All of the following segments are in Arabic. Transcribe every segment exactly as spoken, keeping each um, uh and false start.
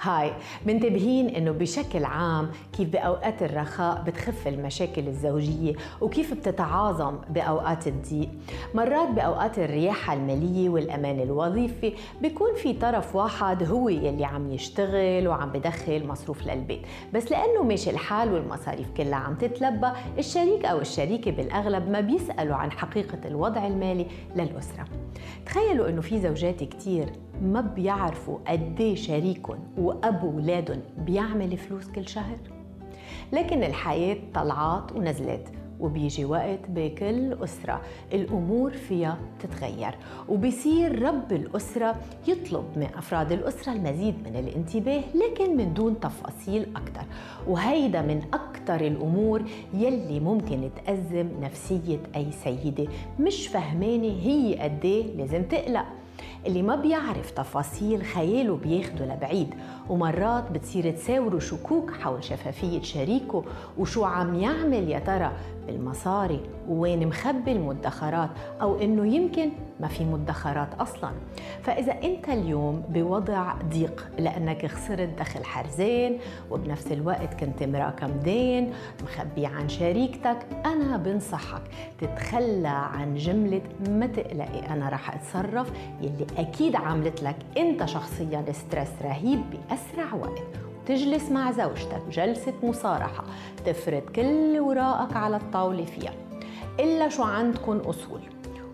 هاي، منتبهين إنه بشكل عام كيف بأوقات الرخاء بتخف المشاكل الزوجية وكيف بتتعاظم بأوقات الضيق. مرات بأوقات الرياحة المالية والأمان الوظيفي بيكون في طرف واحد هو يلي عم يشتغل وعم بدخل مصروف للبيت، بس لأنه ماشي الحال والمصاريف كلها عم تتلبى، الشريك أو الشريكة بالأغلب ما بيسألوا عن حقيقة الوضع المالي للأسرة. تخيلوا إنه في زوجات كتير ما بيعرفوا قديه شريكهم وأبو ولادهم بيعمل فلوس كل شهر، لكن الحياة طلعات ونزلات، وبيجي وقت بكل أسرة الأمور فيها تتغير، وبيصير رب الأسرة يطلب من أفراد الأسرة المزيد من الانتباه لكن من دون تفاصيل أكتر. وهيدا من أكتر الأمور يلي ممكن تأزم نفسية أي سيدة مش فهمانة هي قديه لازم تقلق. اللي ما بيعرف تفاصيل خياله بياخده لبعيد، ومرات بتصير تساوره شكوك حول شفافية شريكه وشو عم يعمل يا ترى بالمصاري ووين مخبي المدخرات، أو إنه يمكن ما في مدخرات أصلاً. فإذا أنت اليوم بوضع ضيق لأنك خسرت دخل حرزين وبنفس الوقت كنت مراكم دين مخبي عن شريكتك، أنا بنصحك تتخلى عن جملة ما تقلقي أنا رح أتصرف، يلي أكيد عملت لك أنت شخصياً ستريس رهيب بأسرع وقت. تجلس مع زوجتك جلسة مصارحة تفرد كل وراءك على الطاولة فيها، إلا شو عندكن أصول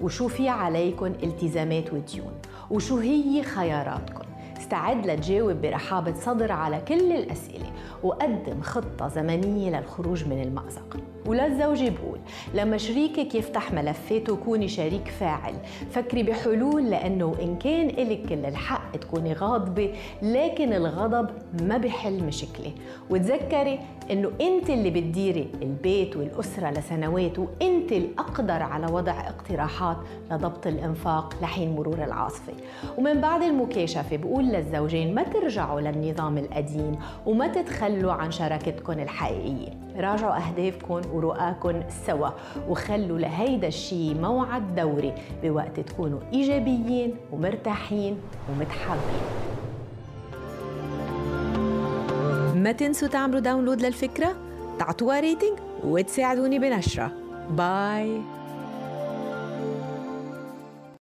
وشو في عليكن التزامات وديون وشو هي خياراتكن. استعد لتجاوب برحابة صدر على كل الأسئلة، وقدم خطة زمنية للخروج من المأزق. وللزوجة بقول لما شريكك يفتح ملفاته كوني شريك فاعل، فكري بحلول، لأنه إن كان إلك كل الحق تكوني غاضبة، لكن الغضب ما بحل مشكلة. وتذكري إنه أنت اللي بتديري البيت والأسرة لسنوات، وأنت الأقدر على وضع اقتراحات لضبط الإنفاق لحين مرور العاصفة. ومن بعد المكاشفة بقول للزوجين ما ترجعوا للنظام القديم وما تتخلوا عن شراكتكم الحقيقية. راجعوا أهدافكم ورؤاكم سوا، وخلوا لهيدا الشي موعد دوري بوقت تكونوا إيجابيين ومرتاحين ومتحابين. ما تنسوا تعملوا داونلود للفكرة، تعطوها ريتنج وتساعدوني بنشرها. باي.